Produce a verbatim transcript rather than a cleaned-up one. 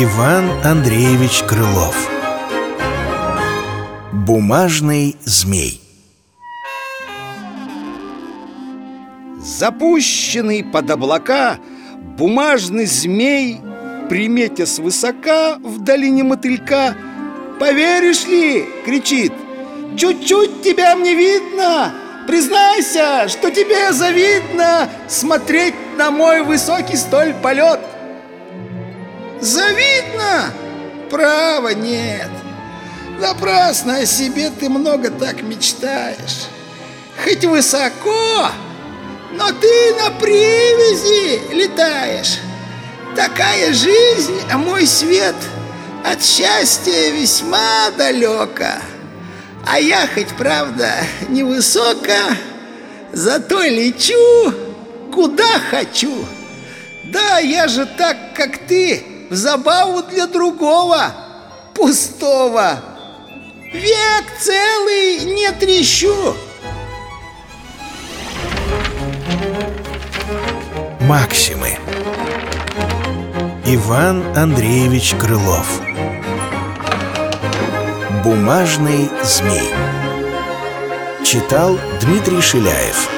Иван Андреевич Крылов. Бумажный змей. Запущенный под облака, бумажный змей, приметя свысока в долине мотылька, поверишь ли, кричит: чуть-чуть тебя мне видно, признайся, что тебе завидно смотреть на мой высокий столь полет. Завидно? Право нет. Напрасно о себе ты много так мечтаешь. Хоть высоко, но ты на привязи летаешь. Такая жизнь, а мой свет от счастья весьма далека. А я хоть, правда, невысоко, зато лечу, куда хочу. Да, я же так, как ты, в забаву для другого, пустого. Век целый не трещу. Максимы. Иван Андреевич Крылов. Бумажный змей. Читал Дмитрий Шиляев.